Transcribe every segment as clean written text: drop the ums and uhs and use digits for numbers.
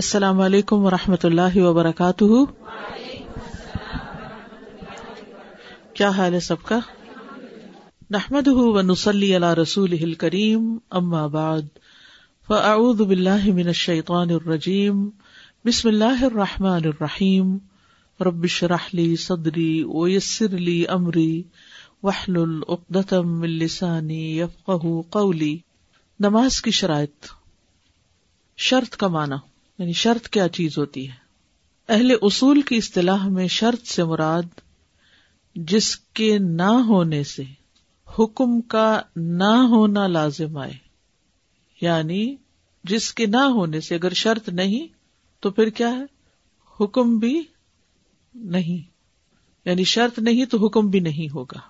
السلام علیکم ورحمۃ اللہ وبرکاتہ. کیا حال ہے سب کا؟ نحمده ونصلی علی رسوله الکریم. اما بعد فاعوذ باللہ من الشیطان الرجیم. بسم اللہ الرحمن الرحیم. رب اشرح لی صدری ویسر لی امری واحلل عقدۃ من لسانی یفقہوا قولی. نماز کی شرائط. شرط کا معنی یعنی شرط کیا چیز ہوتی ہے؟ اہل اصول کی اصطلاح میں شرط سے مراد جس کے نہ ہونے سے حکم کا نہ ہونا لازم آئے، یعنی جس کے نہ ہونے سے اگر شرط نہیں تو پھر کیا ہے؟ حکم بھی نہیں، یعنی شرط نہیں تو حکم بھی نہیں ہوگا.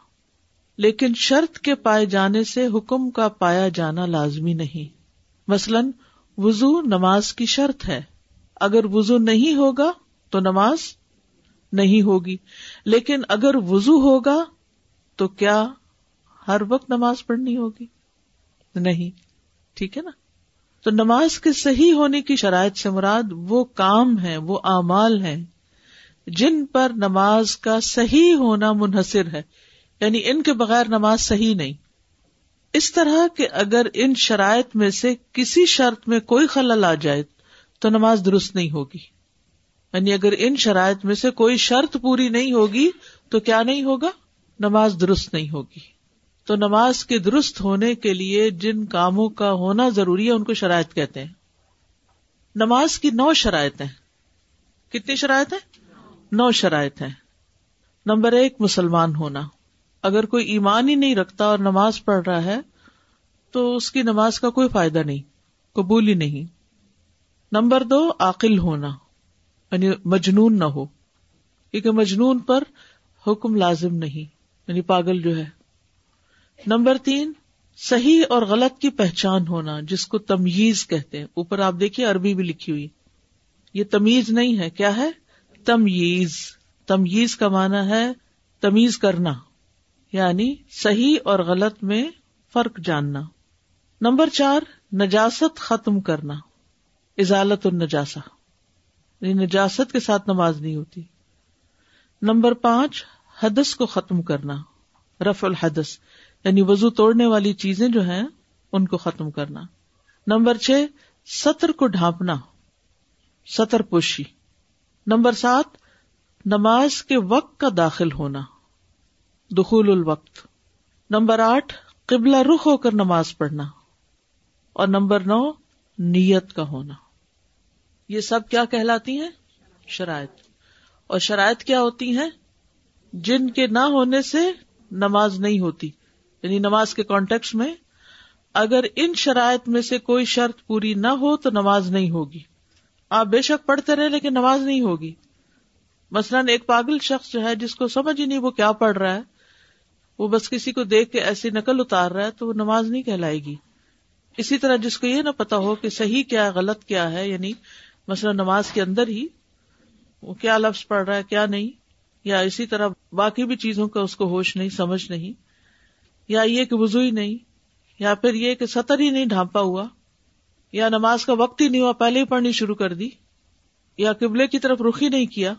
لیکن شرط کے پائے جانے سے حکم کا پایا جانا لازمی نہیں. مثلاً وضو نماز کی شرط ہے، اگر وضو نہیں ہوگا تو نماز نہیں ہوگی، لیکن اگر وضو ہوگا تو کیا ہر وقت نماز پڑھنی ہوگی؟ نہیں. ٹھیک ہے نا. تو نماز کے صحیح ہونے کی شرائط سے مراد وہ کام ہیں، وہ اعمال ہیں جن پر نماز کا صحیح ہونا منحصر ہے، یعنی ان کے بغیر نماز صحیح نہیں. اس طرح کہ اگر ان شرائط میں سے کسی شرط میں کوئی خلل آ جائے تو نماز درست نہیں ہوگی. یعنی اگر ان شرائط میں سے کوئی شرط پوری نہیں ہوگی تو کیا نہیں ہوگا؟ نماز درست نہیں ہوگی. تو نماز کے درست ہونے کے لیے جن کاموں کا ہونا ضروری ہے ان کو شرائط کہتے ہیں. نماز کی 9 شرائط ہیں. کتنی شرائط ہیں؟ 9 شرائط ہیں. نمبر 1، مسلمان ہونا. اگر کوئی ایمان ہی نہیں رکھتا اور نماز پڑھ رہا ہے تو اس کی نماز کا کوئی فائدہ نہیں، قبول ہی نہیں. نمبر 2، عاقل ہونا، یعنی مجنون نہ ہو، کیونکہ مجنون پر حکم لازم نہیں، یعنی پاگل جو ہے. نمبر 3، صحیح اور غلط کی پہچان ہونا، جس کو تمییز کہتے ہیں. اوپر آپ دیکھیے عربی بھی لکھی ہوئی. یہ تمییز نہیں ہے، کیا ہے؟ تمییز. تمییز کا معنی ہے تمییز کرنا، یعنی صحیح اور غلط میں فرق جاننا. نمبر 4، نجاست ختم کرنا، ازالت النجاسہ، یعنی نجاست کے ساتھ نماز نہیں ہوتی. نمبر 5، حدث کو ختم کرنا، رفع الحدث، یعنی وضو توڑنے والی چیزیں جو ہیں ان کو ختم کرنا. نمبر 6، ستر کو ڈھانپنا، ستر پوشی. نمبر 7، نماز کے وقت کا داخل ہونا، دخول الوقت. نمبر 8، قبلہ رخ ہو کر نماز پڑھنا. اور نمبر 9، نیت کا ہونا. یہ سب کیا کہلاتی ہیں؟ شرائط. اور شرائط کیا ہوتی ہیں؟ جن کے نہ ہونے سے نماز نہیں ہوتی، یعنی نماز کے کانٹیکسٹ میں اگر ان شرائط میں سے کوئی شرط پوری نہ ہو تو نماز نہیں ہوگی. آپ بے شک پڑھتے رہے لیکن نماز نہیں ہوگی. مثلاً ایک پاگل شخص جو ہے جس کو سمجھ ہی نہیں وہ کیا پڑھ رہا ہے، وہ بس کسی کو دیکھ کے ایسی نقل اتار رہا ہے، تو وہ نماز نہیں کہلائے گی. اسی طرح جس کو یہ نہ پتا ہو کہ صحیح کیا ہے غلط کیا ہے، یعنی مثلا نماز کے اندر ہی وہ کیا لفظ پڑھ رہا ہے کیا نہیں، یا اسی طرح باقی بھی چیزوں کا اس کو ہوش نہیں، سمجھ نہیں، یا یہ کہ وضو ہی نہیں، یا پھر یہ کہ سطر ہی نہیں ڈھانپا ہوا، یا نماز کا وقت ہی نہیں ہوا پہلے ہی پڑھنی شروع کر دی، یا قبلے کی طرف رخ ہی نہیں کیا،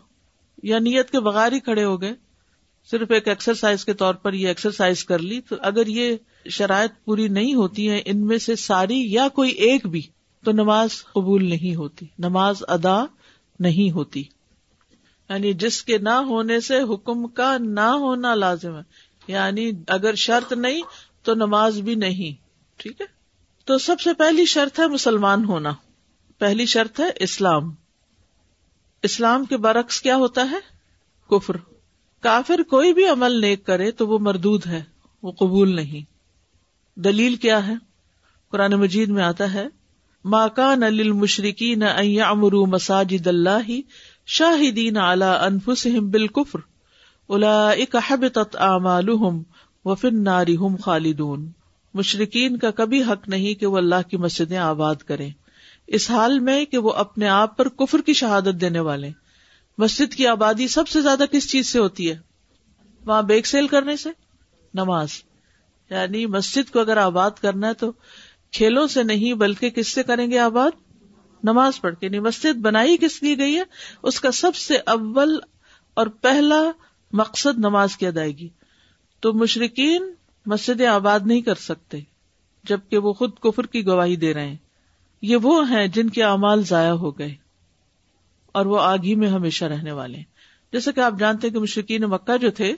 یا نیت کے بغیر ہی کھڑے ہو گئے، صرف ایک ایکسرسائز کے طور پر یہ ایکسرسائز کر لی. تو اگر یہ شرائط پوری نہیں ہوتی ہیں ان میں سے ساری یا کوئی ایک بھی، تو نماز قبول نہیں ہوتی، نماز ادا نہیں ہوتی. یعنی جس کے نہ ہونے سے حکم کا نہ ہونا لازم ہے، یعنی اگر شرط نہیں تو نماز بھی نہیں. ٹھیک ہے. تو سب سے پہلی شرط ہے مسلمان ہونا. پہلی شرط ہے اسلام. اسلام کے برعکس کیا ہوتا ہے؟ کفر. کافر کوئی بھی عمل نیک کرے تو وہ مردود ہے، وہ قبول نہیں. دلیل کیا ہے؟ قرآن مجید میں آتا ہے، ما کان للمشرکین ان یعمروا مساجد اللہ شاہدین علی انفسہم بالکفر اولئک حبطت اعمالہم وفی النار ہم خالدون. مشرکین کا کبھی حق نہیں کہ وہ اللہ کی مسجدیں آباد کریں اس حال میں کہ وہ اپنے آپ پر کفر کی شہادت دینے والے. مسجد کی آبادی سب سے زیادہ کس چیز سے ہوتی ہے؟ وہاں بیک سیل کرنے سے، نماز. یعنی مسجد کو اگر آباد کرنا ہے تو کھیلوں سے نہیں بلکہ کس سے کریں گے آباد؟ نماز پڑھ کے. مسجد بنائی کس لیے گئی ہے؟ اس کا سب سے اول اور پہلا مقصد نماز کی ادائیگی. تو مشرکین مسجدیں آباد نہیں کر سکتے جبکہ وہ خود کفر کی گواہی دے رہے ہیں. یہ وہ ہیں جن کے اعمال ضائع ہو گئے اور وہ آگ ہی میں ہمیشہ رہنے والے ہیں. جیسے کہ آپ جانتے ہیں کہ مشرکین مکہ جو تھے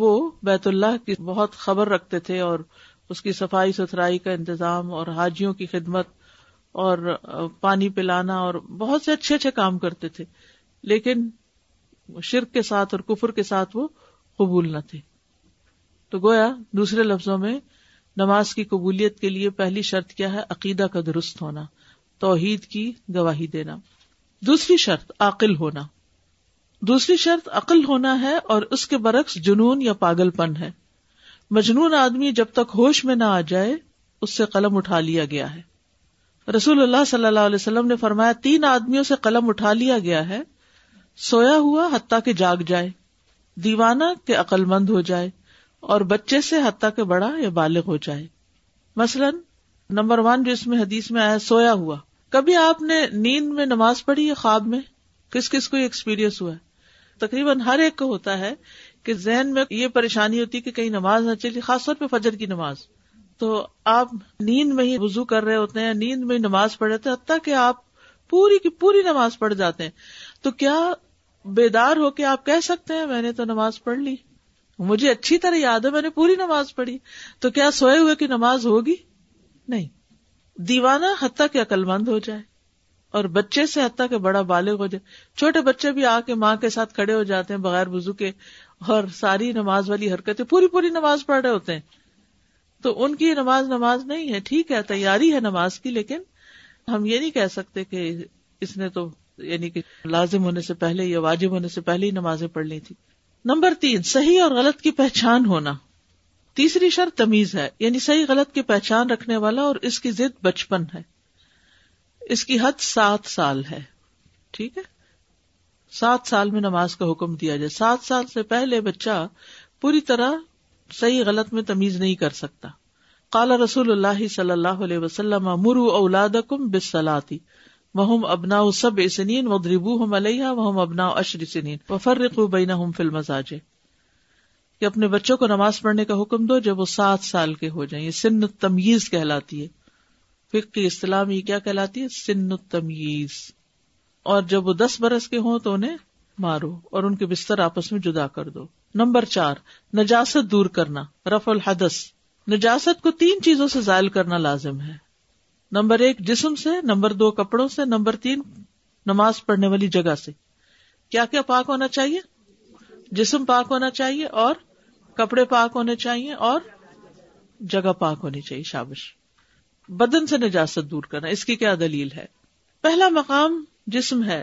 وہ بیت اللہ کی بہت خبر رکھتے تھے اور اس کی صفائی ستھرائی کا انتظام اور حاجیوں کی خدمت اور پانی پلانا اور بہت سے اچھے اچھے کام کرتے تھے, لیکن شرک کے ساتھ اور کفر کے ساتھ وہ قبول نہ تھے. تو گویا دوسرے لفظوں میں نماز کی قبولیت کے لیے پہلی شرط کیا ہے؟ عقیدہ کا درست ہونا, توحید کی گواہی دینا. دوسری شرط عاقل ہونا. دوسری شرط عقل ہونا ہے اور اس کے برعکس جنون یا پاگل پن ہے. مجنون آدمی جب تک ہوش میں نہ آ جائے اس سے قلم اٹھا لیا گیا ہے. رسول اللہ صلی اللہ علیہ وسلم نے فرمایا 3 آدمیوں سے قلم اٹھا لیا گیا ہے, سویا ہوا حتیٰ کہ جاگ جائے, دیوانہ کہ عقل مند ہو جائے, اور بچے سے حتیٰ کہ بڑا یا بالغ ہو جائے. مثلا نمبر 1 جو اس میں حدیث میں آیا سویا ہوا. کبھی آپ نے نیند میں نماز پڑھی ہے خواب میں؟ کس کس کو ایکسپیرینس ہوا ہے؟ تقریباً ہر ایک کو ہوتا ہے کہ ذہن میں یہ پریشانی ہوتی کہ کہیں نماز نہ چلی, خاص طور پہ فجر کی نماز. تو آپ نیند میں ہی وضو کر رہے ہوتے ہیں, نیند میں ہی نماز پڑھ رہے ہوتے ہیں, حتیٰ کہ آپ پوری کی پوری نماز پڑھ جاتے ہیں. تو کیا بیدار ہو کے آپ کہہ سکتے ہیں میں نے تو نماز پڑھ لی, مجھے اچھی طرح یاد ہے میں نے پوری نماز پڑھی؟ تو کیا سوئے ہوئے کی نماز ہوگی؟ نہیں. دیوانہ حتیٰ کہ عقل مند ہو جائے اور بچے سے حتیٰ کہ بڑا بالغ ہو جائے. چھوٹے بچے بھی آ کے ماں کے ساتھ کھڑے ہو جاتے ہیں بغیر وضو کے اور ساری نماز والی حرکتیں, پوری پوری نماز پڑھ رہے ہوتے ہیں. تو ان کی نماز نہیں ہے. ٹھیک ہے, تیاری ہے نماز کی, لیکن ہم یہ نہیں کہہ سکتے کہ اس نے تو یعنی کہ لازم ہونے سے پہلے یا واجب ہونے سے پہلے ہی نمازیں پڑھ لی تھی. نمبر 3 صحیح اور غلط کی پہچان ہونا. تیسری شرط تمیز ہے, یعنی صحیح غلط کی پہچان رکھنے والا, اور اس کی ضد بچپن ہے. اس کی حد 7 سال ہے. ٹھیک ہے, 7 سال میں نماز کا حکم دیا جائے. 7 سال سے پہلے بچہ پوری طرح صحیح غلط میں تمیز نہیں کر سکتا. قال رسول اللہ صلی اللہ علیہ وسلم مروا اولادکم بالصلاۃ وہم ابناء 7 سنین واضربوہم علیہا وہم ابناء 10 سنین وفرقوا بینہم فی المضاجع. کہ اپنے بچوں کو نماز پڑھنے کا حکم دو جب وہ 7 سال کے ہو جائیں. یہ سن التمییز کہلاتی ہے, فقہ کی اصطلاح میں کیا کہلاتی ہے؟ سن التمییز. اور جب وہ 10 برس کے ہوں تو انہیں مارو اور ان کے بستر آپس میں جدا کر دو. نمبر 4 نجاست دور کرنا, رفع الحدث. نجاست کو 3 چیزوں سے زائل کرنا لازم ہے. نمبر 1 جسم سے, نمبر 2 کپڑوں سے, نمبر 3 نماز پڑھنے والی جگہ سے. کیا کیا پاک ہونا چاہیے؟ جسم پاک ہونا چاہیے اور کپڑے پاک ہونے چاہیے اور جگہ پاک ہونی چاہیے. شابش. بدن سے نجاست دور کرنا, اس کی کیا دلیل ہے؟ پہلا مقام جسم ہے.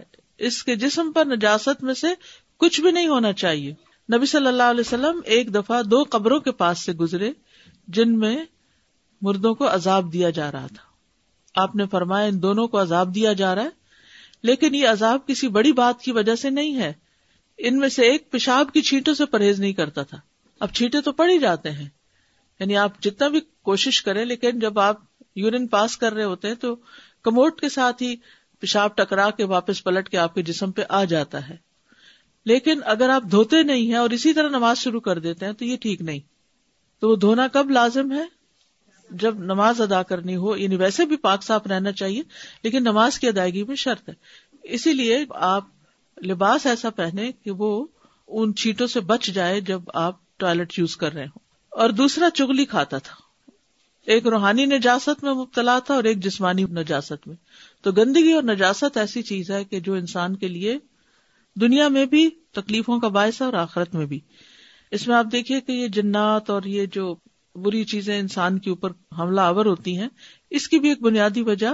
اس کے جسم پر نجاست میں سے کچھ بھی نہیں ہونا چاہیے. نبی صلی اللہ علیہ وسلم ایک دفعہ 2 قبروں کے پاس سے گزرے جن میں مردوں کو عذاب دیا جا رہا تھا. آپ نے فرمایا ان دونوں کو عذاب دیا جا رہا ہے, لیکن یہ عذاب کسی بڑی بات کی وجہ سے نہیں ہے. ان میں سے ایک پیشاب کی چھینٹوں سے پرہیز نہیں کرتا تھا. اب چھینٹیں تو پڑ ہی جاتے ہیں, یعنی آپ جتنا بھی کوشش کریں, لیکن جب آپ یورین پاس کر رہے ہوتے ہیں تو کموٹ کے ساتھ ہی پیشاب ٹکرا کے واپس پلٹ کے آپ کے جسم پہ آ جاتا ہے. لیکن اگر آپ دھوتے نہیں ہیں اور اسی طرح نماز شروع کر دیتے ہیں تو یہ ٹھیک نہیں. تو وہ دھونا کب لازم ہے؟ جب نماز ادا کرنی ہو, یعنی ویسے بھی پاک صاف رہنا چاہیے لیکن نماز کی ادائیگی میں شرط ہے. اسی لیے آپ لباس ایسا پہنے کہ وہ ان چھینٹوں سے بچ جائے جب آپ ٹوائلٹ یوز کر رہے ہوں. اور دوسرا چغلی کھاتا تھا. ایک روحانی نجاست میں مبتلا تھا اور ایک جسمانی نجاست میں. تو گندگی اور نجاست ایسی چیز ہے کہ جو انسان کے لیے دنیا میں بھی تکلیفوں کا باعث ہے اور آخرت میں بھی. اس میں آپ دیکھیے کہ یہ جنات اور یہ جو بری چیزیں انسان کے اوپر حملہ آور ہوتی ہیں, اس کی بھی ایک بنیادی وجہ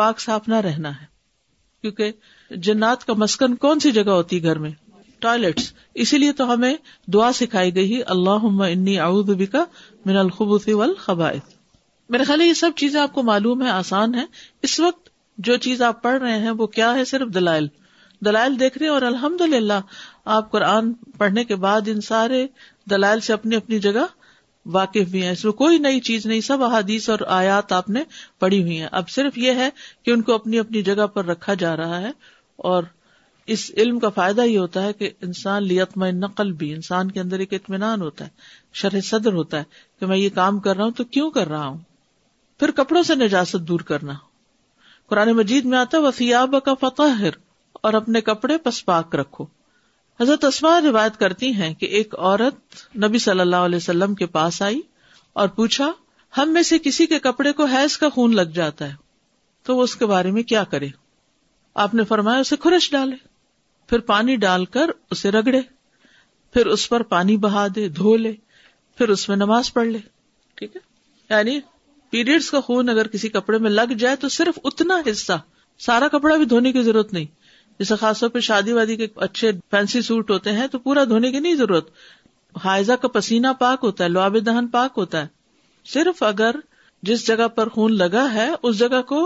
پاک صاف نہ رہنا ہے. کیونکہ جنات کا مسکن کون سی جگہ ہوتی؟ گھر میں, ٹوائلٹس. اسی لیے تو ہمیں دعا سکھائی گئی, اللہم انی اعوذ بک من الخبث والخبائث. میرے خیال یہ سب چیزیں آپ کو معلوم ہے, آسان ہے. اس وقت جو چیز آپ پڑھ رہے ہیں وہ کیا ہے؟ صرف دلائل دیکھ رہے ہیں. اور الحمدللہ آپ قرآن پڑھنے کے بعد ان سارے دلائل سے اپنی اپنی جگہ واقف بھی ہیں، اس میں کوئی نئی چیز نہیں، سب احادیث اور آیات آپ نے پڑھی ہوئی ہیں. اب صرف یہ ہے کہ ان کو اپنی اپنی جگہ پر رکھا جا رہا ہے. اور اس علم کا فائدہ یہ ہوتا ہے کہ انسان لیطمئن قلبی، انسان کے اندر ایک اطمینان ہوتا ہے، شرح صدر ہوتا ہے کہ میں یہ کام کر رہا ہوں تو کیوں کر رہا ہوں. پھر کپڑوں سے نجاست دور کرنا، قرآن مجید میں آتا ہے وَثِيَابَكَ فَطَهِّرْ، اور اپنے کپڑے پس پاک رکھو. حضرت اسماء روایت کرتی ہیں کہ ایک عورت نبی صلی اللہ علیہ وسلم کے پاس آئی اور پوچھا ہم میں سے کسی کے کپڑے کو حیض کا خون لگ جاتا ہے تو وہ اس کے بارے میں کیا کرے. آپ نے فرمایا اسے خرش ڈالے، پھر پانی ڈال کر اسے رگڑے، پھر اس پر پانی بہا دے، دھو لے، پھر اس میں نماز پڑھ لے. ٹھیک ہے، یعنی پیریڈز کا خون اگر کسی کپڑے میں لگ جائے تو صرف اتنا حصہ، سارا کپڑا بھی دھونے کی ضرورت نہیں. جیسے خاص طور پہ شادی وادی کے اچھے فینسی سوٹ ہوتے ہیں تو پورا دھونے کی نہیں ضرورت. حائضہ کا پسینہ پاک ہوتا ہے، لعاب دہن پاک ہوتا ہے. صرف اگر جس جگہ پر خون لگا ہے اس جگہ کو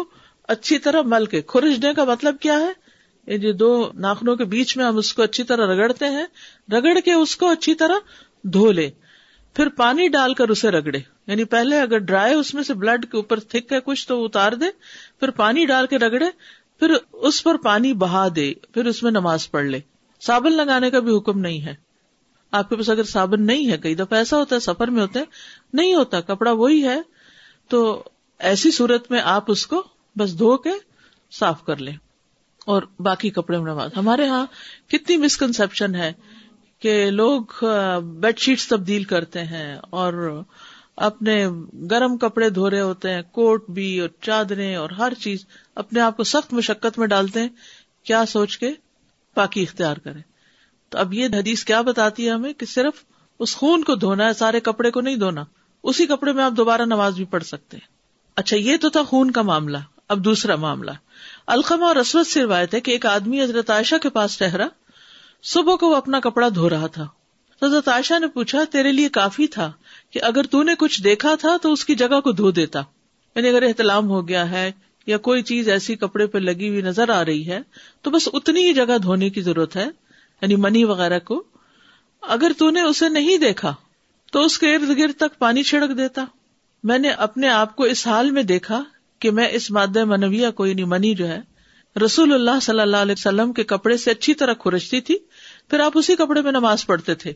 اچھی طرح مل کے، خرچنے کا مطلب کیا ہے، یہ دو ناخنوں کے بیچ میں ہم اس کو اچھی طرح رگڑتے ہیں، رگڑ کے اس کو اچھی طرح دھو لے، پھر پانی ڈال کر اسے رگڑے. یعنی پہلے اگر ڈرائی اس میں سے بلڈ کے اوپر تھک ہے کچھ تو اتار دے، پھر پانی ڈال کے رگڑے، پھر اس پر پانی بہا دے، پھر اس میں نماز پڑھ لے. صابن لگانے کا بھی حکم نہیں ہے. آپ کے پاس اگر صابن نہیں ہے، کئی دفعہ ایسا ہوتا ہے سفر میں ہوتے ہیں نہیں ہوتا، کپڑا وہی ہے، تو ایسی صورت میں آپ اس کو بس دھو کے صاف کر لیں اور باقی کپڑے میں نماز. ہمارے ہاں کتنی مسکنسپشن ہے کہ لوگ بیڈ شیٹس تبدیل کرتے ہیں اور اپنے گرم کپڑے دھو رہے ہوتے ہیں، کوٹ بھی اور چادریں اور ہر چیز، اپنے آپ کو سخت مشقت میں ڈالتے ہیں، کیا سوچ کے پاکی اختیار کریں. تو اب یہ حدیث کیا بتاتی ہے ہمیں کہ صرف اس خون کو دھونا ہے، سارے کپڑے کو نہیں دھونا. اسی کپڑے میں آپ دوبارہ نماز بھی پڑھ سکتے ہیں. اچھا، یہ تو تھا خون کا معاملہ. اب دوسرا معاملہ، علقمہ اور اسود سے روایت ہے کہ ایک آدمی حضرت عائشہ کے پاس ٹھہرا، صبح کو وہ اپنا کپڑا دھو رہا تھا. حضرت عائشہ نے پوچھا تیرے لیے کافی تھا کہ اگر تو نے کچھ دیکھا تھا تو اس کی جگہ کو دھو دیتا، یعنی اگر احتلام ہو گیا ہے یا کوئی چیز ایسی کپڑے پہ لگی ہوئی نظر آ رہی ہے تو بس اتنی ہی جگہ دھونے کی ضرورت ہے، یعنی منی وغیرہ کو. اگر تو نے اسے نہیں دیکھا تو اس کے ارد گرد تک پانی چھڑک دیتا. میں نے اپنے آپ کو اس حال میں دیکھا کہ میں اس مادہ منویہ کو، یعنی منی جو ہے، رسول اللہ صلی اللہ علیہ وسلم کے کپڑے سے اچھی طرح کھرچتی تھی، پھر آپ اسی کپڑے میں نماز پڑھتے تھے.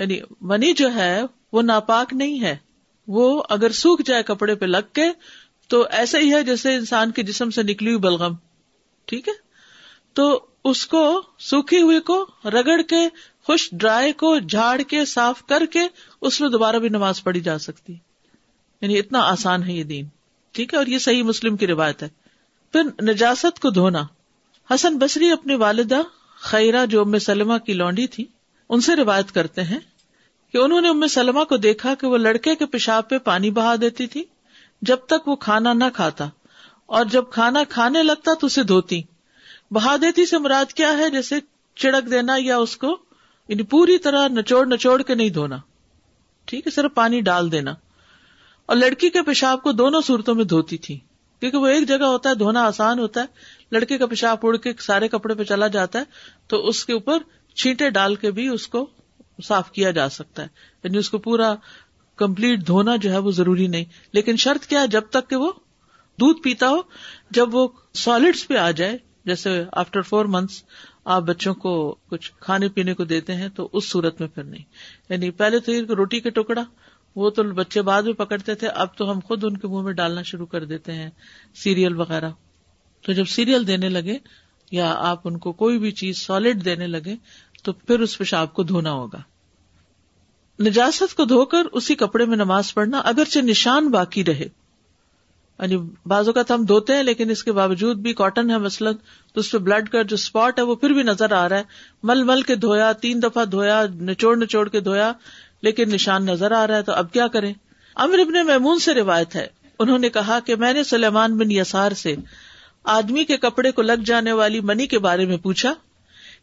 یعنی منی جو ہے وہ ناپاک نہیں ہے، وہ اگر سوکھ جائے کپڑے پہ لگ کے تو ایسا ہی ہے جیسے انسان کے جسم سے نکلی ہوئی بلغم. ٹھیک ہے، تو اس کو، سوکھی ہوئی کو رگڑ کے، خشک ڈرائی کو جھاڑ کے صاف کر کے اس میں دوبارہ بھی نماز پڑھی جا سکتی، یعنی اتنا آسان ہے یہ دین. ٹھیک ہے، اور یہ صحیح مسلم کی روایت ہے. پھر نجاست کو دھونا، حسن بصری اپنے والدہ خیرہ جو ام سلمہ کی لونڈی تھی ان سے روایت کرتے ہیں کہ انہوں نے ام سلمہ کو دیکھا کہ وہ لڑکے کے پیشاب پہ پانی بہا دیتی تھی جب تک وہ کھانا نہ کھاتا، اور جب کھانا کھانے لگتا تو اسے دھوتی. بہا دیتی سے مراد کیا ہے، جیسے چھڑک دینا یا اس کو، یعنی پوری طرح نچوڑ کے نہیں دھونا. ٹھیک ہے، صرف پانی ڈال دینا. اور لڑکی کے پیشاب کو دونوں صورتوں میں دھوتی تھی، کیونکہ وہ ایک جگہ ہوتا ہے، دھونا آسان ہوتا ہے. لڑکے کا پیشاب اڑ کے سارے کپڑے پہ چلا جاتا ہے تو اس کے اوپر چھینٹے ڈال کے بھی اس کو صاف کیا جا سکتا ہے، یعنی اس کو پورا کمپلیٹ دھونا جو ہے وہ ضروری نہیں. لیکن شرط کیا ہے، جب تک کہ وہ دودھ پیتا ہو، جب وہ سالڈز پہ آ جائے، جیسے آفٹر 4 months آپ بچوں کو کچھ کھانے پینے کو دیتے ہیں تو اس صورت میں پھر نہیں. یعنی پہلے تو روٹی کے ٹکڑا وہ تو بچے بعد میں پکڑتے تھے، اب تو ہم خود ان کے منہ میں ڈالنا شروع کر دیتے ہیں، سیریل وغیرہ. تو جب سیریل دینے لگے یا آپ ان کو کوئی بھی چیز سالڈ دینے لگے تو پھر اس پیشاب کو دھونا ہوگا. نجاست کو دھو کر اسی کپڑے میں نماز پڑھنا اگرچہ نشان باقی رہے، یعنی بعض اوقات ہم دھوتے ہیں لیکن اس کے باوجود بھی، کاٹن ہے مثلاً تو اس پہ بلڈ کا جو اسپاٹ ہے وہ پھر بھی نظر آ رہا ہے. مل مل کے دھویا، 3 دفعہ دھویا، نچوڑ کے دھویا، لیکن نشان نظر آ رہا ہے، تو اب کیا کریں. عمر ابن میمون سے روایت ہے، انہوں نے کہا کہ میں نے سلیمان بن یسار سے آدمی کے کپڑے کو لگ جانے والی منی کے بارے میں پوچھا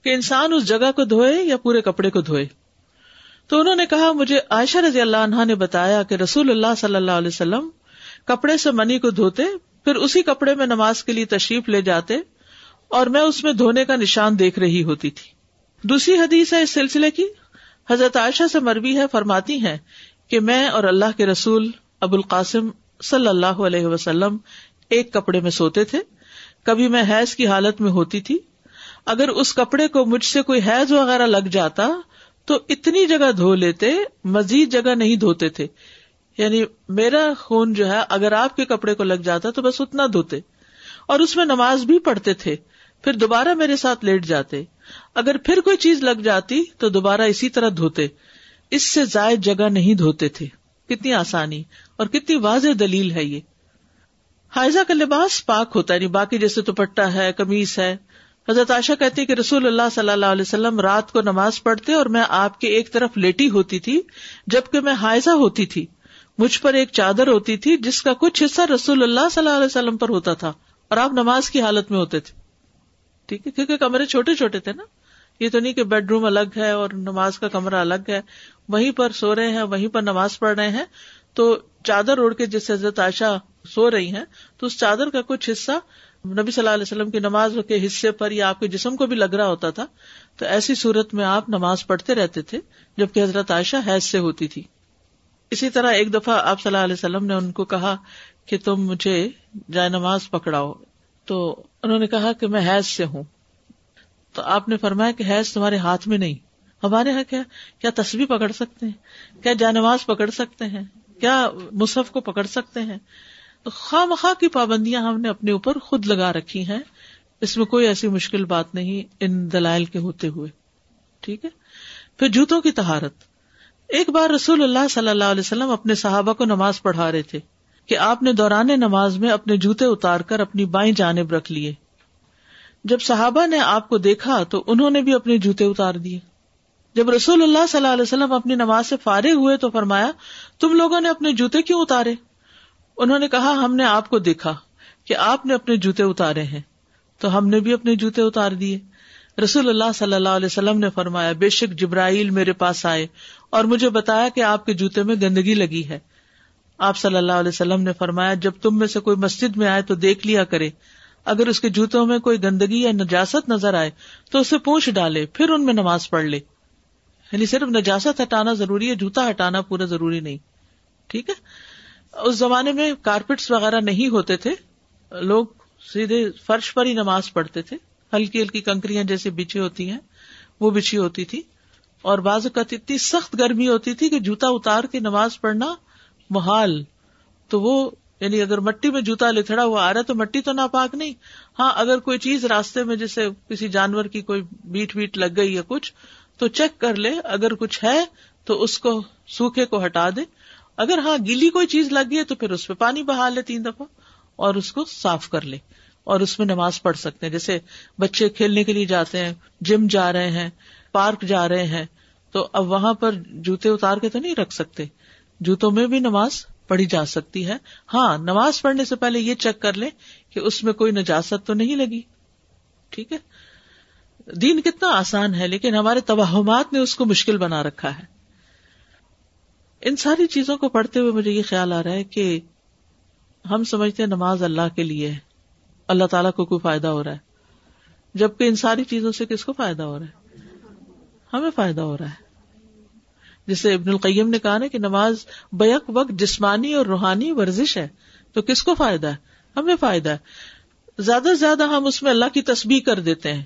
کہ انسان اس جگہ کو دھوئے یا پورے کپڑے کو دھوئے. تو انہوں نے کہا مجھے عائشہ رضی اللہ عنہا نے بتایا کہ رسول اللہ صلی اللہ علیہ وسلم کپڑے سے منی کو دھوتے، پھر اسی کپڑے میں نماز کے لیے تشریف لے جاتے اور میں اس میں دھونے کا نشان دیکھ رہی ہوتی تھی. دوسری حدیث ہے اس سلسلے کی، حضرت عائشہ سے مروی ہے، فرماتی ہیں کہ میں اور اللہ کے رسول ابو القاسم صلی اللہ علیہ وسلم ایک کپڑے میں سوتے تھے. کبھی میں حیض کی حالت میں ہوتی تھی. اگر اس کپڑے کو مجھ سے کوئی حیض وغیرہ لگ جاتا تو اتنی جگہ دھو لیتے, مزید جگہ نہیں دھوتے تھے. یعنی میرا خون جو ہے اگر آپ کے کپڑے کو لگ جاتا تو بس اتنا دھوتے, اور اس میں نماز بھی پڑھتے تھے, پھر دوبارہ میرے ساتھ لیٹ جاتے. اگر پھر کوئی چیز لگ جاتی تو دوبارہ اسی طرح دھوتے, اس سے زائد جگہ نہیں دھوتے تھے. کتنی آسانی اور کتنی واضح دلیل ہے یہ. حائضہ کا لباس پاک ہوتا ہے, یعنی باقی جیسے دوپٹہ ہے, قمیص ہے. حضرت عائشہ کہتی کہ رسول اللہ صلی اللہ علیہ وسلم رات کو نماز پڑھتے اور میں آپ کے ایک طرف لیٹی ہوتی تھی جبکہ میں حائضہ ہوتی تھی. مجھ پر ایک چادر ہوتی تھی جس کا کچھ حصہ رسول اللہ صلی اللہ علیہ وسلم پر ہوتا تھا اور آپ نماز کی حالت میں ہوتے تھے. ٹھیک ہے, کیونکہ کمرے چھوٹے چھوٹے تھے نا, یہ تو نہیں کہ بیڈ روم الگ ہے اور نماز کا کمرہ الگ ہے, وہیں پر سو رہے ہیں, وہیں پر نماز پڑھ رہے ہیں. تو چادر اوڑھ کے جس حضرت عائشہ سو رہی ہیں تو اس چادر کا کچھ حصہ نبی صلی اللہ علیہ وسلم کی نماز کے حصے پر یا آپ کے جسم کو بھی لگ رہا ہوتا تھا. تو ایسی صورت میں آپ نماز پڑھتے رہتے تھے جبکہ حضرت عائشہ حیض سے ہوتی تھی. اسی طرح ایک دفعہ آپ صلی اللہ علیہ وسلم نے ان کو کہا کہ تم مجھے جائے نماز پکڑاؤ, تو انہوں نے کہا کہ میں حیض سے ہوں. تو آپ نے فرمایا کہ حیض تمہارے ہاتھ میں نہیں. ہمارے ہاں کیا تسبیح پکڑ سکتے ہیں, کیا جائے نماز پکڑ سکتے ہیں, کیا مصحف کو پکڑ سکتے ہیں. خواہ مخواہ کی پابندیاں ہم نے اپنے اوپر خود لگا رکھی ہیں, اس میں کوئی ایسی مشکل بات نہیں ان دلائل کے ہوتے ہوئے. ٹھیک ہے, پھر جوتوں کی طہارت. ایک بار رسول اللہ صلی اللہ علیہ وسلم اپنے صحابہ کو نماز پڑھا رہے تھے کہ آپ نے دوران نماز میں اپنے جوتے اتار کر اپنی بائیں جانب رکھ لیے. جب صحابہ نے آپ کو دیکھا تو انہوں نے بھی اپنے جوتے اتار دیے. جب رسول اللہ صلی اللہ علیہ وسلم اپنی نماز سے فارغ ہوئے تو فرمایا, تم لوگوں نے اپنے جوتے کیوں اتارے؟ انہوں نے کہا, ہم نے آپ کو دیکھا کہ آپ نے اپنے جوتے اتارے ہیں تو ہم نے بھی اپنے جوتے اتار دیے. رسول اللہ صلی اللہ علیہ وسلم نے فرمایا, بے شک جبرائیل میرے پاس آئے اور مجھے بتایا کہ آپ کے جوتے میں گندگی لگی ہے. آپ صلی اللہ علیہ وسلم نے فرمایا, جب تم میں سے کوئی مسجد میں آئے تو دیکھ لیا کرے, اگر اس کے جوتوں میں کوئی گندگی یا نجاست نظر آئے تو اسے پوچھ ڈالے, پھر ان میں نماز پڑھ لے. یعنی صرف نجاست ہٹانا ضروری ہے, جوتا ہٹانا پورا ضروری نہیں. ٹھیک ہے, اس زمانے میں کارپٹس وغیرہ نہیں ہوتے تھے, لوگ سیدھے فرش پر ہی نماز پڑھتے تھے. ہلکی ہلکی کنکریاں جیسے بچھی ہوتی ہیں وہ بچھی ہوتی تھی, اور بعض اوقات اتنی سخت گرمی ہوتی تھی کہ جوتا اتار کے نماز پڑھنا محال. تو وہ یعنی اگر مٹی میں جوتا لتھڑا ہوا آ رہا ہے تو مٹی تو ناپاک نہیں, ہاں اگر کوئی چیز راستے میں جیسے کسی جانور کی کوئی بیٹ بیٹ لگ گئی یا کچھ تو چیک کر لے, اگر کچھ ہے تو اس کو سوکھے کو ہٹا دے. اگر ہاں گیلی کوئی چیز لگ گئی ہے تو پھر اس پہ پانی بہا لے 3 دفعہ اور اس کو صاف کر لے, اور اس میں نماز پڑھ سکتے ہیں. جیسے بچے کھیلنے کے لیے جاتے ہیں, جم جا رہے ہیں, پارک جا رہے ہیں, تو اب وہاں پر جوتے اتار کے تو نہیں رکھ سکتے, جوتوں میں بھی نماز پڑھی جا سکتی ہے. ہاں نماز پڑھنے سے پہلے یہ چیک کر لیں کہ اس میں کوئی نجاست تو نہیں لگی. ٹھیک ہے, دین کتنا آسان ہے لیکن ہمارے توہمات نے اس کو مشکل بنا رکھا ہے. ان ساری چیزوں کو پڑھتے ہوئے مجھے یہ خیال آ رہا ہے کہ ہم سمجھتے ہیں نماز اللہ کے لیے ہے, اللہ تعالیٰ کو کوئی فائدہ ہو رہا ہے, جبکہ ان ساری چیزوں سے کس کو فائدہ ہو رہا ہے؟ ہمیں فائدہ ہو رہا ہے. جسے ابن القیم نے کہا نا کہ نماز بیک وقت جسمانی اور روحانی ورزش ہے, تو کس کو فائدہ ہے؟ ہمیں فائدہ ہے. زیادہ سے زیادہ ہم اس میں اللہ کی تسبیح کر دیتے ہیں,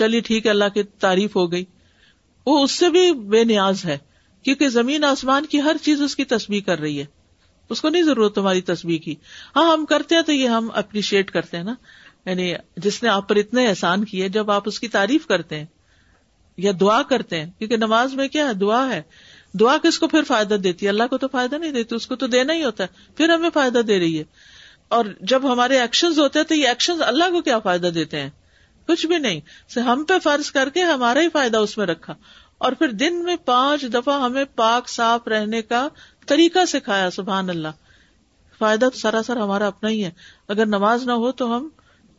چلیے ٹھیک ہے اللہ کی تعریف ہو گئی, وہ اس سے بھی بے نیاز ہے کیونکہ زمین آسمان کی ہر چیز اس کی تسبیح کر رہی ہے, اس کو نہیں ضرورت تمہاری تسبیح کی. ہاں ہم کرتے ہیں تو یہ ہم اپریشیٹ کرتے ہیں نا, یعنی جس نے آپ پر اتنے احسان کیے جب آپ اس کی تعریف کرتے ہیں یا دعا کرتے ہیں, کیونکہ نماز میں کیا ہے؟ دعا ہے. دعا کس کو پھر فائدہ دیتی ہے؟ اللہ کو تو فائدہ نہیں دیتی, اس کو تو دینا ہی ہوتا ہے, پھر ہمیں فائدہ دے رہی ہے. اور جب ہمارے ایکشنز ہوتے ہیں تو یہ ایکشنز اللہ کو کیا فائدہ دیتے ہیں؟ کچھ بھی نہیں. ہم پہ فرض کر کے ہمارا ہی فائدہ اس میں رکھا. اور پھر دن میں 5 دفعہ ہمیں پاک صاف رہنے کا طریقہ سکھایا. سبحان اللہ, فائدہ تو سراسر ہمارا اپنا ہی ہے. اگر نماز نہ ہو تو ہم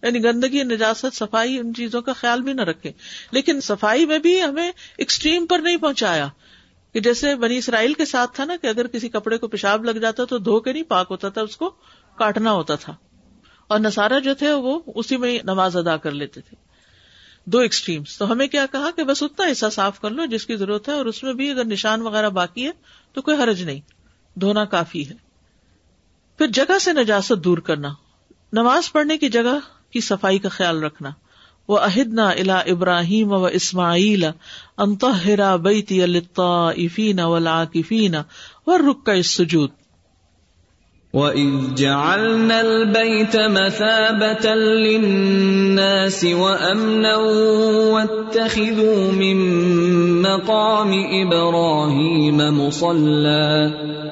یعنی گندگی, نجاست, صفائی, ان چیزوں کا خیال بھی نہ رکھیں. لیکن صفائی میں بھی ہمیں ایکسٹریم پر نہیں پہنچایا کہ جیسے بنی اسرائیل کے ساتھ تھا نا, کہ اگر کسی کپڑے کو پیشاب لگ جاتا تو دھو کے نہیں پاک ہوتا تھا, اس کو کاٹنا ہوتا تھا. اور نصارہ جو تھے وہ اسی میں نماز ادا کر لیتے تھے. دو ایکسٹریمز. تو ہمیں کیا کہا کہ بس اتنا حصہ صاف کر لو جس کی ضرورت ہے, اور اس میں بھی اگر نشان وغیرہ باقی ہے تو کوئی حرج نہیں, دھونا کافی ہے. پھر جگہ سے نجاست دور کرنا, نماز پڑھنے کی جگہ کی صفائی کا خیال رکھنا. وَأَهِدْنَا إِلَىٰ إِبْرَاهِيمَ وَإِسْمَعِيلَ أَن طَهِّرَا بَيْتِيَ لِلطَّائِفِينَ وَالْعَاكِفِينَ وَالرُّكَّعِ السُّجُودِ. وَإِذْ جَعَلْنَا الْبَيْتَ مَثَابَةً لِلنَّاسِ وَأَمْنًا وَاتَّخِذُوا مِن مَّقَامِ إِبْرَاهِيمَ مُصَلًّى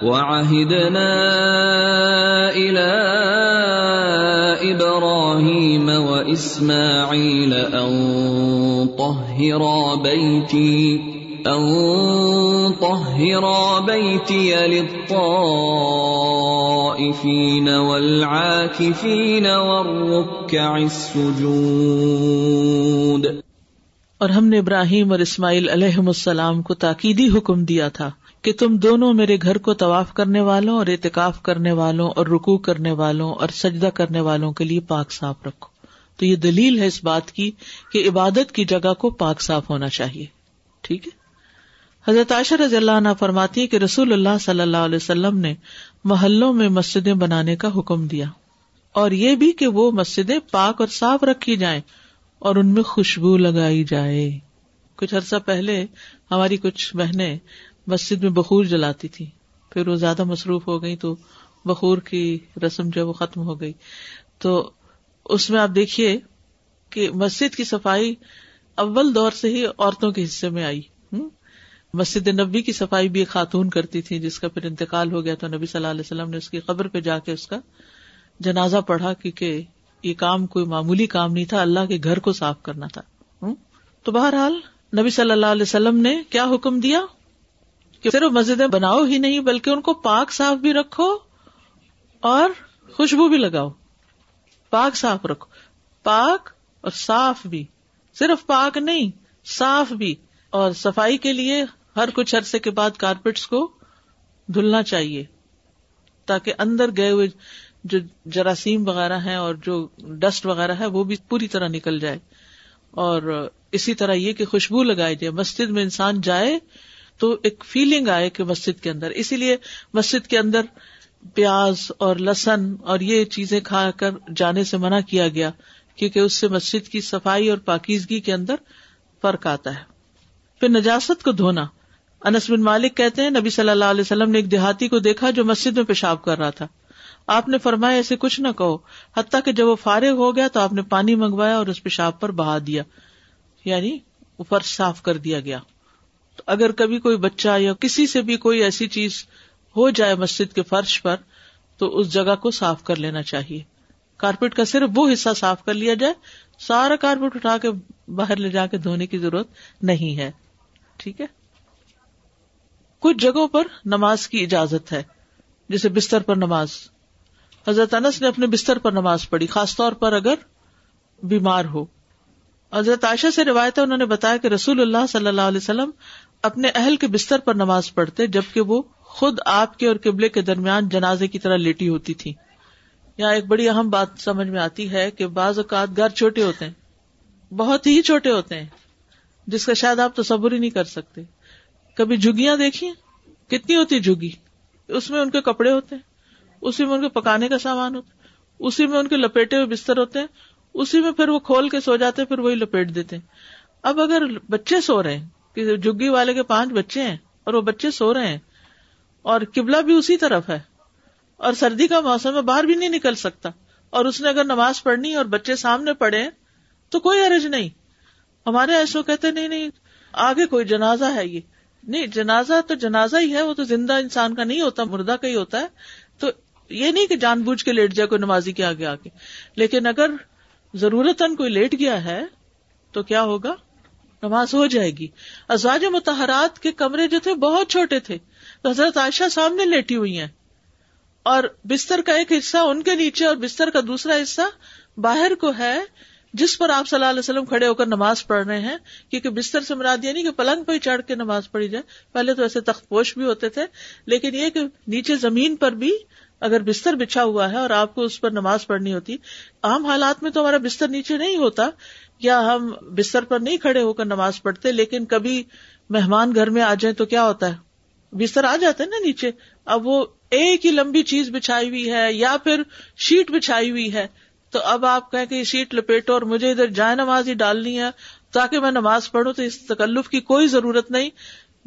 وَعَهِدْنَا إِلَىٰ إِبْرَاهِيمَ وَإِسْمَاعِيلَ أَن طَهِّرَا بَيْتِي أن طهرا بيتي للطائفين والعاكفين والركع السجود. اور ہم نے ابراہیم اور اسماعیل علیہم السلام کو تاکیدی حکم دیا تھا کہ تم دونوں میرے گھر کو طواف کرنے والوں اور اعتکاف کرنے والوں اور رکوع کرنے والوں اور سجدہ کرنے والوں کے لیے پاک صاف رکھو. تو یہ دلیل ہے اس بات کی کہ عبادت کی جگہ کو پاک صاف ہونا چاہیے. ٹھیک ہے. حضرت عائشہ رضی اللہ عنہ فرماتی ہے کہ رسول اللہ صلی اللہ علیہ وسلم نے محلوں میں مسجدیں بنانے کا حکم دیا, اور یہ بھی کہ وہ مسجدیں پاک اور صاف رکھی جائیں اور ان میں خوشبو لگائی جائے. کچھ عرصہ پہلے ہماری کچھ بہنیں مسجد میں بخور جلاتی تھی, پھر وہ زیادہ مصروف ہو گئی تو بخور کی رسم جو وہ ختم ہو گئی. تو اس میں آپ دیکھیے کہ مسجد کی صفائی اول دور سے ہی عورتوں کے حصے میں آئی. مسجد نبی کی صفائی بھی ایک خاتون کرتی تھی, جس کا پھر انتقال ہو گیا تو نبی صلی اللہ علیہ وسلم نے اس کی قبر پہ جا کے اس کا جنازہ پڑھا, کیونکہ یہ کام کوئی معمولی کام نہیں تھا, اللہ کے گھر کو صاف کرنا تھا. تو بہرحال نبی صلی اللہ علیہ وسلم نے کیا حکم دیا کہ صرف مسجدیں بناؤ ہی نہیں بلکہ ان کو پاک صاف بھی رکھو اور خوشبو بھی لگاؤ. پاک صاف رکھو, پاک اور صاف بھی, صرف پاک نہیں صاف بھی. اور صفائی کے لیے ہر کچھ عرصے کے بعد کارپیٹس کو دھلنا چاہیے تاکہ اندر گئے ہوئے جو جراثیم وغیرہ ہیں اور جو ڈسٹ وغیرہ ہے وہ بھی پوری طرح نکل جائے. اور اسی طرح یہ کہ خوشبو لگائی جائے, مسجد میں انسان جائے تو ایک فیلنگ آئے کہ مسجد کے اندر. اسی لیے مسجد کے اندر پیاز اور لہسن اور یہ چیزیں کھا کر جانے سے منع کیا گیا, کیونکہ اس سے مسجد کی صفائی اور پاکیزگی کے اندر فرق آتا ہے. پھر نجاست کو دھونا. انس بن مالک کہتے ہیں نبی صلی اللہ علیہ وسلم نے ایک دیہاتی کو دیکھا جو مسجد میں پیشاب کر رہا تھا. آپ نے فرمایا ایسے کچھ نہ کہو, حتیٰ کہ جب وہ فارغ ہو گیا تو آپ نے پانی منگوایا اور اس پیشاب پر بہا دیا, یعنی فرش صاف کر دیا گیا. تو اگر کبھی کوئی بچہ یا کسی سے بھی کوئی ایسی چیز ہو جائے مسجد کے فرش پر تو اس جگہ کو صاف کر لینا چاہیے. کارپیٹ کا صرف وہ حصہ صاف کر لیا جائے, سارا کارپیٹ اٹھا کے باہر لے جا کے دھونے کی ضرورت نہیں ہے. ٹھیک ہے. کچھ جگہوں پر نماز کی اجازت ہے, جیسے بستر پر نماز. حضرت انس نے اپنے بستر پر نماز پڑھی, خاص طور پر اگر بیمار ہو. حضرت عائشہ سے روایت ہے, انہوں نے بتایا کہ رسول اللہ صلی اللہ علیہ وسلم اپنے اہل کے بستر پر نماز پڑھتے جبکہ وہ خود آپ کے اور قبلے کے درمیان جنازے کی طرح لیٹی ہوتی تھی. یہاں ایک بڑی اہم بات سمجھ میں آتی ہے کہ بعض اوقات گھر چھوٹے ہوتے ہیں, بہت ہی چھوٹے ہوتے ہیں, جس کا شاید آپ تصور ہی نہیں کر سکتے. کبھی جھگیاں دیکھیے, کتنی ہوتی جھگی, اس میں ان کے کپڑے ہوتے ہیں, اسی میں ان کے پکانے کا سامان ہوتا ہے, اسی میں ان کے لپیٹے ہوئے بستر ہوتے ہیں, اسی میں پھر وہ کھول کے سو جاتے ہیں, پھر وہی لپیٹ دیتے ہیں. اب اگر بچے سو رہے ہیں, کہ جھگی والے کے 5 بچے ہیں اور وہ بچے سو رہے ہیں, اور قبلہ بھی اسی طرف ہے, اور سردی کا موسم ہے, باہر بھی نہیں نکل سکتا, اور اس نے اگر نماز پڑھنی اور بچے سامنے پڑھے تو کوئی حرج نہیں. ہمارے ایسے کہتے نہیں نہیں آگے کوئی جنازہ ہے, یہ نہیں, جنازہ تو جنازہ ہی ہے, وہ تو زندہ انسان کا نہیں ہوتا, مردہ کا ہی ہوتا ہے. تو یہ نہیں کہ جان بوجھ کے لیٹ جائے کوئی نمازی کے آگے آ کے, لیکن اگر ضرورتاً کوئی لیٹ گیا ہے تو کیا ہوگا, نماز ہو جائے گی. ازواج مطہرات کے کمرے جو تھے بہت چھوٹے تھے, تو حضرت عائشہ سامنے لیٹی ہوئی ہیں, اور بستر کا ایک حصہ ان کے نیچے اور بستر کا دوسرا حصہ باہر کو ہے, جس پر آپ صلی اللہ علیہ وسلم کھڑے ہو کر نماز پڑھ رہے ہیں. کیونکہ بستر سے مراد یہ نہیں کہ پلنگ پہ ہی چڑھ کے نماز پڑھی جائے, پہلے تو ایسے تخت پوش بھی ہوتے تھے, لیکن یہ کہ نیچے زمین پر بھی اگر بستر بچھا ہوا ہے اور آپ کو اس پر نماز پڑھنی ہوتی، عام حالات میں تو ہمارا بستر نیچے نہیں ہوتا یا ہم بستر پر نہیں کھڑے ہو کر نماز پڑھتے، لیکن کبھی مہمان گھر میں آ جائیں تو کیا ہوتا ہے، بستر آ جاتا ہے نا نیچے. اب وہ ایک ہی لمبی چیز بچھائی ہوئی ہے یا پھر شیٹ بچھائی ہوئی ہے، تو اب آپ کہیں کہ یہ شیٹ لپیٹو اور مجھے ادھر جائے نماز ہی ڈالنی ہے تاکہ میں نماز پڑھوں، تو اس تکلف کی کوئی ضرورت نہیں.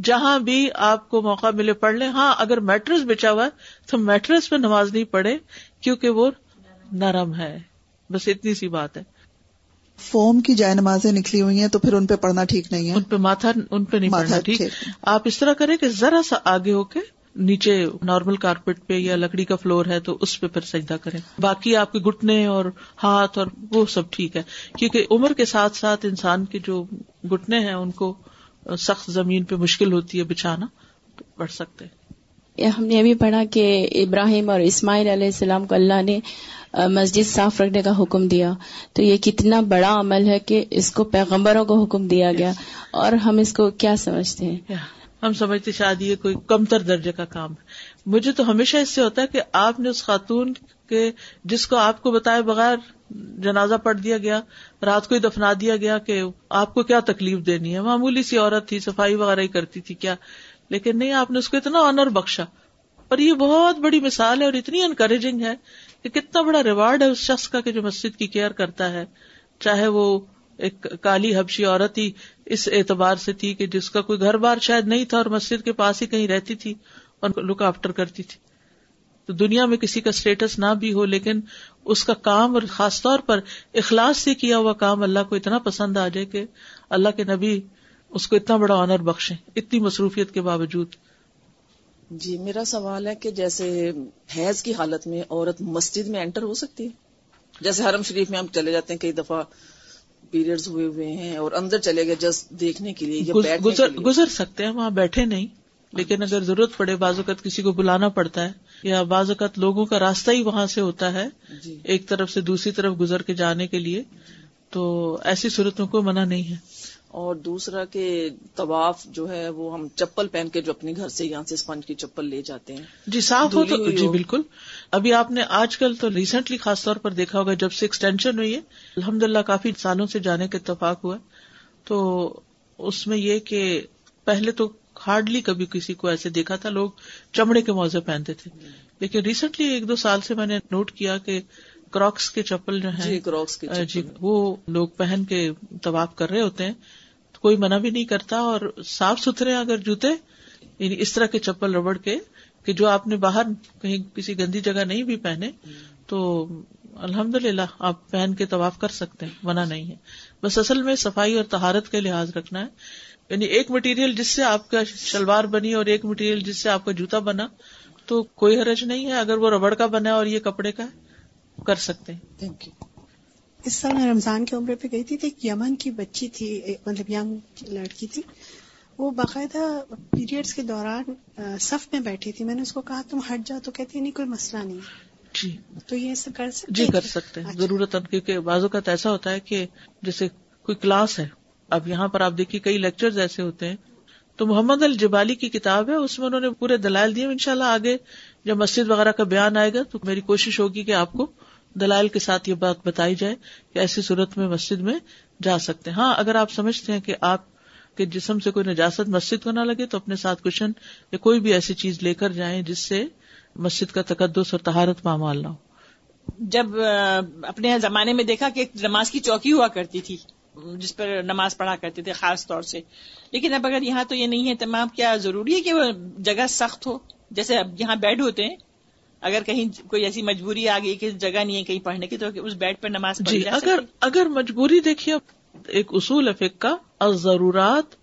جہاں بھی آپ کو موقع ملے پڑھ لیں. ہاں اگر میٹرس بچا ہوا ہے تو میٹرس پہ نماز نہیں پڑھے کیونکہ وہ نرم ہے، بس اتنی سی بات ہے. فوم کی جائے نمازیں نکلی ہوئی ہیں تو پھر ان پہ پڑھنا ٹھیک نہیں ہے، ان پہ نہیں پڑھنا ٹھیک. آپ اس طرح کریں کہ ذرا سا آگے ہو کے نیچے نارمل کارپیٹ پہ یا لکڑی کا فلور ہے تو اس پہ پھر سجدہ کریں. باقی آپ کے گھٹنے اور ہاتھ اور وہ سب ٹھیک ہے، کیونکہ عمر کے ساتھ ساتھ انسان کے جو گھٹنے ہیں ان کو سخت زمین پہ مشکل ہوتی ہے بچھانا، تو پڑھ سکتے ہیں. ہم نے ابھی پڑھا کہ ابراہیم اور اسماعیل علیہ السلام کو اللہ نے مسجد صاف رکھنے کا حکم دیا، تو یہ کتنا بڑا عمل ہے کہ اس کو پیغمبروں کو حکم دیا گیا، اور ہم اس کو کیا سمجھتے ہیں؟ ہم سمجھتے شادی یہ کوئی کمتر درجے کا کام ہے. مجھے تو ہمیشہ اس سے ہوتا ہے کہ آپ نے اس خاتون کے جس کو آپ کو بتائے بغیر جنازہ پڑھ دیا گیا، رات کو ہی دفنا دیا گیا، کہ آپ کو کیا تکلیف دینی ہے، معمولی سی عورت تھی، صفائی وغیرہ ہی کرتی تھی کیا، لیکن نہیں، آپ نے اس کو اتنا آنر بخشا. اور یہ بہت بڑی مثال ہے اور اتنی انکریجنگ ہے کہ کتنا بڑا ریوارڈ ہے اس شخص کا کہ جو مسجد کی کیئر کرتا ہے، چاہے وہ ایک کالی حبشی عورت ہی اس اعتبار سے تھی کہ جس کا کوئی گھر بار شاید نہیں تھا اور مسجد کے پاس ہی کہیں رہتی تھی اور لک آفٹر کرتی تھی. تو دنیا میں کسی کا سٹیٹس نہ بھی ہو لیکن اس کا کام اور خاص طور پر اخلاص سے کیا ہوا کام اللہ کو اتنا پسند آ جائے کہ اللہ کے نبی اس کو اتنا بڑا آنر بخشیں اتنی مصروفیت کے باوجود. جی میرا سوال ہے کہ جیسے حیض کی حالت میں عورت مسجد میں انٹر ہو سکتی ہے؟ جیسے حرم شریف میں ہم چلے جاتے ہیں کئی دفعہ، پیریڈز ہوئے ہوئے ہیں اور اندر چلے گئے جسٹ دیکھنے کے لیے، گزر سکتے ہیں، وہاں بیٹھے نہیں، لیکن اگر ضرورت پڑے بعض اوقات کسی کو بلانا پڑتا ہے یا بعض اوقات لوگوں کا راستہ ہی وہاں سے ہوتا ہے ایک طرف سے دوسری طرف گزر کے جانے کے لیے، تو ایسی صورتوں کو منع نہیں ہے. اور دوسرا کہ طواف جو ہے وہ ہم چپل پہن کے جو اپنے گھر سے یہاں سے اسپنج کی چپل لے جاتے ہیں، جی صاف ہو تو جی بالکل. ابھی آپ نے آج کل تو ریسنٹلی خاص طور پر دیکھا ہوگا جب سے ایکسٹینشن ہوئی ہے الحمدللہ کافی سالوں سے جانے کا اتفاق ہوا، تو اس میں یہ کہ پہلے تو ہارڈلی کبھی کسی کو ایسے دیکھا تھا، لوگ چمڑے کے موزے پہنتے تھے، لیکن ریسنٹلی ایک دو سال سے میں نے نوٹ کیا کہ کراکس کے چپل جو ہیں جی وہ لوگ پہن کے طواف کر رہے ہوتے ہیں، کوئی منع بھی نہیں کرتا. اور صاف ستھرے اگر جوتے، یعنی اس طرح کے چپل ربڑ کے کہ جو آپ نے باہر کہیں کسی گندی جگہ نہیں بھی پہنے، تو الحمدللہ آپ پہن کے طواف کر سکتے ہیں، منع نہیں ہے. بس اصل میں صفائی اور طہارت کا لحاظ رکھنا ہے، یعنی ایک مٹیریل جس سے آپ کا شلوار بنی اور ایک مٹیریل جس سے آپ کا جوتا بنا، تو کوئی حرج نہیں ہے. اگر وہ ربڑ کا بنا اور یہ کپڑے کا ہے، کر سکتے ہیں. Thank you. اس سال میں رمضان کے عمرے پہ گئی تھی تو ایک یمن کی بچی تھی، مطلب ینگ لڑکی تھی، وہ باقاعدہ پیریڈز کے دوران صف میں بیٹھی تھی. میں نے اس کو کہا تم ہٹ جاؤ، تو کہتی نہیں کوئی مسئلہ نہیں. جی تو یہ سب کر سکتے، جی کر سکتے ہیں ضرورت، کیونکہ بعض اوقات ایسا ہوتا ہے کہ جیسے کوئی کلاس ہے، اب یہاں پر آپ دیکھیے کئی لیکچرز ایسے ہوتے ہیں. تو محمد الجبالی کی کتاب ہے، اس میں انہوں نے پورے دلائل دیے. انشاءاللہ آگے جب مسجد وغیرہ کا بیان آئے گا تو میری کوشش ہوگی کہ آپ کو دلائل کے ساتھ یہ بات بتائی جائے کہ ایسی صورت میں مسجد میں جا سکتے ہیں. ہاں اگر آپ سمجھتے ہیں کہ آپ کے جسم سے کوئی نجاست مسجد کو نہ لگے تو اپنے ساتھ کشن یا کوئی بھی ایسی چیز لے کر جائیں جس سے مسجد کا تقدس اور طہارت پامال نہ ہو. جب اپنے زمانے میں دیکھا کہ نماز کی چوکی ہوا کرتی تھی جس پر نماز پڑھا کرتے تھے خاص طور سے، لیکن اب اگر یہاں تو یہ نہیں ہے تمام، کیا ضروری ہے کہ وہ جگہ سخت ہو؟ جیسے اب یہاں بیڈ ہوتے ہیں، اگر کہیں کوئی ایسی مجبوری آ گئی کہ جگہ نہیں ہے کہیں پڑھنے کی تو اس بیڈ پر نماز پڑھی جا سکتی. اگر مجبوری، دیکھیے ایک اصول ہے فقہ کا، الضرورات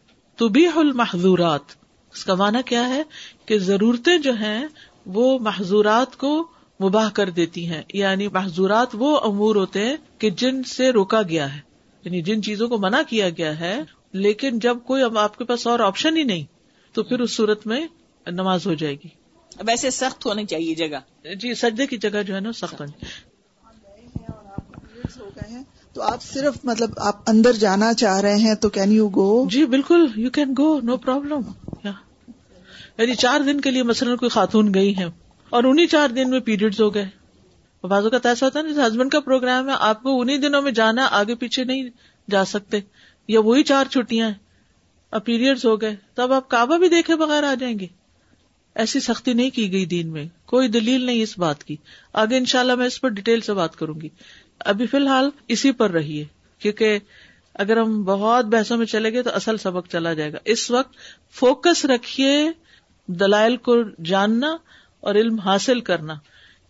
تبیح المحظورات. اس کا معنی کیا ہے کہ ضرورتیں جو ہیں وہ محظورات کو مباح کر دیتی ہیں، یعنی محظورات وہ امور ہوتے ہیں کہ جن سے روکا گیا ہے، یعنی جن چیزوں کو منع کیا گیا ہے، لیکن جب کوئی آپ کے پاس اور آپشن ہی نہیں تو پھر اس صورت میں نماز ہو جائے گی. اب ایسے سخت ہونی چاہیے جگہ، جی سجدے کی جگہ جو ہے نا سخت ہونی. ہو گئے ہیں تو آپ صرف مطلب آپ اندر جانا چاہ رہے ہیں تو کین یو گو؟ جی بالکل you can go, no problem. یعنی 4 دن کے لیے مثلاً کوئی خاتون گئی ہیں اور انہی 4 دن میں پیریڈز ہو گئے. بعضوں کا ایسا ہوتا ہے جیسے ہسبینڈ کا پروگرام ہے, آپ کو انہی دنوں میں جانا, آگے پیچھے نہیں جا سکتے, یا وہی 4 چھٹیاں ہیں اور پیریڈز ہو گئے, تب آپ کعبہ بھی دیکھے بغیر آ جائیں گے. ایسی سختی نہیں کی گئی دین میں, کوئی دلیل نہیں اس بات کی. آگے انشاءاللہ میں اس پر ڈیٹیل سے بات کروں گی, ابھی فی الحال اسی پر رہیے, کیونکہ اگر ہم بہت بحثوں میں چلے گئے تو اصل سبق چلا جائے گا. اس وقت فوکس رکھیے دلائل کو جاننا اور علم حاصل کرنا,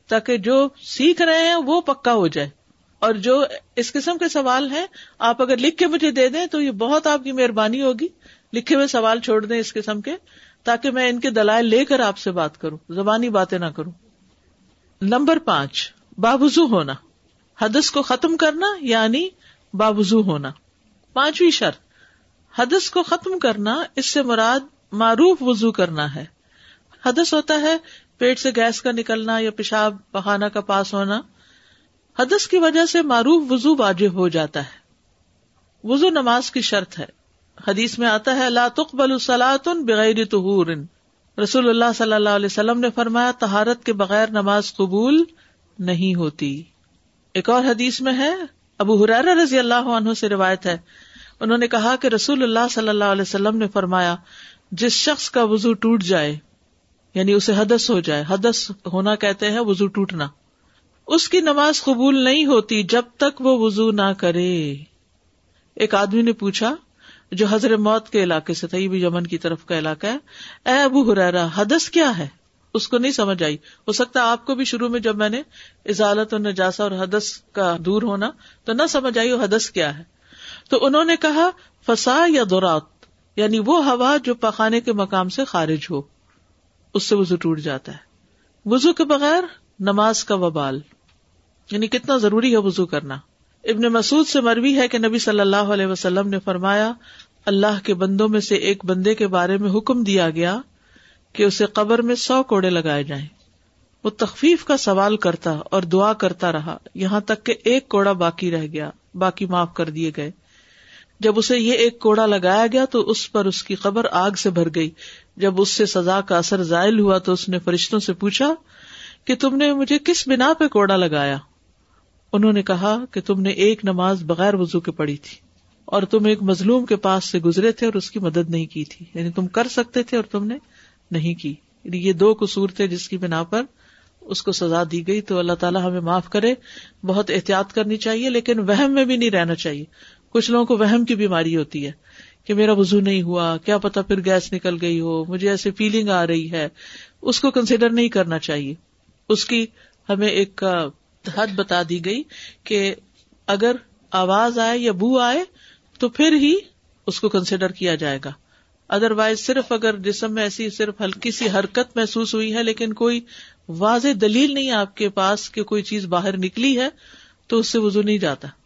تاکہ جو سیکھ رہے ہیں وہ پکا ہو جائے. اور جو اس قسم کے سوال ہیں آپ اگر لکھ کے مجھے دے دیں تو یہ بہت آپ کی مہربانی ہوگی. لکھے ہوئے سوال چھوڑ دیں اس قسم کے, تاکہ میں ان کے دلائل لے کر آپ سے بات کروں, زبانی باتیں نہ کروں. نمبر 5, باوضو ہونا, حدث کو ختم کرنا یعنی باوضو ہونا. 5ویں شرط, حدث کو ختم کرنا, اس سے مراد معروف وضو کرنا ہے. حدث ہوتا ہے پیٹ سے گیس کا نکلنا یا پیشاب پخانہ کا پاس ہونا. حدث کی وجہ سے معروف وضو واجب ہو جاتا ہے. وضو نماز کی شرط ہے. حدیث میں آتا ہے لا تقبل صلاة بغیر طہور, رسول اللہ صلی اللہ علیہ وسلم نے فرمایا طہارت کے بغیر نماز قبول نہیں ہوتی. ایک اور حدیث میں ہے, ابو ہریرہ رضی اللہ عنہ سے روایت ہے, انہوں نے کہا کہ رسول اللہ صلی اللہ علیہ وسلم نے فرمایا جس شخص کا وضو ٹوٹ جائے, یعنی اسے حدث ہو جائے, حدث ہونا کہتے ہیں وضو ٹوٹنا, اس کی نماز قبول نہیں ہوتی جب تک وہ وضو نہ کرے. ایک آدمی نے پوچھا جو حضر موت کے علاقے سے تھا, یہ بھی یمن کی طرف کا علاقہ ہے, اے ابو ہریرہ حدث کیا ہے؟ اس کو نہیں سمجھ آئی. ہو سکتا ہے آپ کو بھی شروع میں جب میں نے ازالت اور نجاسہ اور حدث کا دور ہونا تو نہ سمجھ آئی وہ حدث کیا ہے. تو انہوں نے کہا فسا یا درات, یعنی وہ ہوا جو پخانے کے مقام سے خارج ہو, اس سے وضو ٹوٹ جاتا ہے. وضو کے بغیر نماز کا وبال, یعنی کتنا ضروری ہے وضو کرنا. ابن مسعود سے مروی ہے کہ نبی صلی اللہ علیہ وسلم نے فرمایا اللہ کے بندوں میں سے ایک بندے کے بارے میں حکم دیا گیا کہ اسے قبر میں 100 کوڑے لگائے جائیں. وہ تخفیف کا سوال کرتا اور دعا کرتا رہا یہاں تک کہ 1 کوڑا باقی رہ گیا, باقی معاف کر دیے گئے. جب اسے یہ 1 کوڑا لگایا گیا تو اس پر اس کی قبر آگ سے بھر گئی. جب اس سے سزا کا اثر زائل ہوا تو اس نے فرشتوں سے پوچھا کہ تم نے مجھے کس بنا پہ کوڑا لگایا؟ انہوں نے کہا کہ تم نے 1 نماز بغیر وضو کے پڑھی تھی اور تم 1 مظلوم کے پاس سے گزرے تھے اور اس کی مدد نہیں کی تھی, یعنی تم کر سکتے تھے اور تم نے نہیں کی. یہ 2 قصور تھے جس کی بنا پر اس کو سزا دی گئی. تو اللہ تعالیٰ ہمیں معاف کرے. بہت احتیاط کرنی چاہیے, لیکن وہم میں بھی نہیں رہنا چاہیے. کچھ لوگوں کو وہم کی بیماری ہوتی ہے کہ میرا وضو نہیں ہوا, کیا پتا پھر گیس نکل گئی ہو, مجھے ایسے فیلنگ آ رہی ہے. اس کو کنسیڈر نہیں کرنا چاہیے. اس کی ہمیں ایک حد بتا دی گئی کہ اگر آواز آئے یا بو آئے تو پھر ہی اس کو کنسیڈر کیا جائے گا. ادروائز صرف اگر جسم میں ایسی صرف ہلکی سی حرکت محسوس ہوئی ہے لیکن کوئی واضح دلیل نہیں آپ کے پاس کہ کوئی چیز باہر نکلی ہے, تو اس سے وضو نہیں جاتا.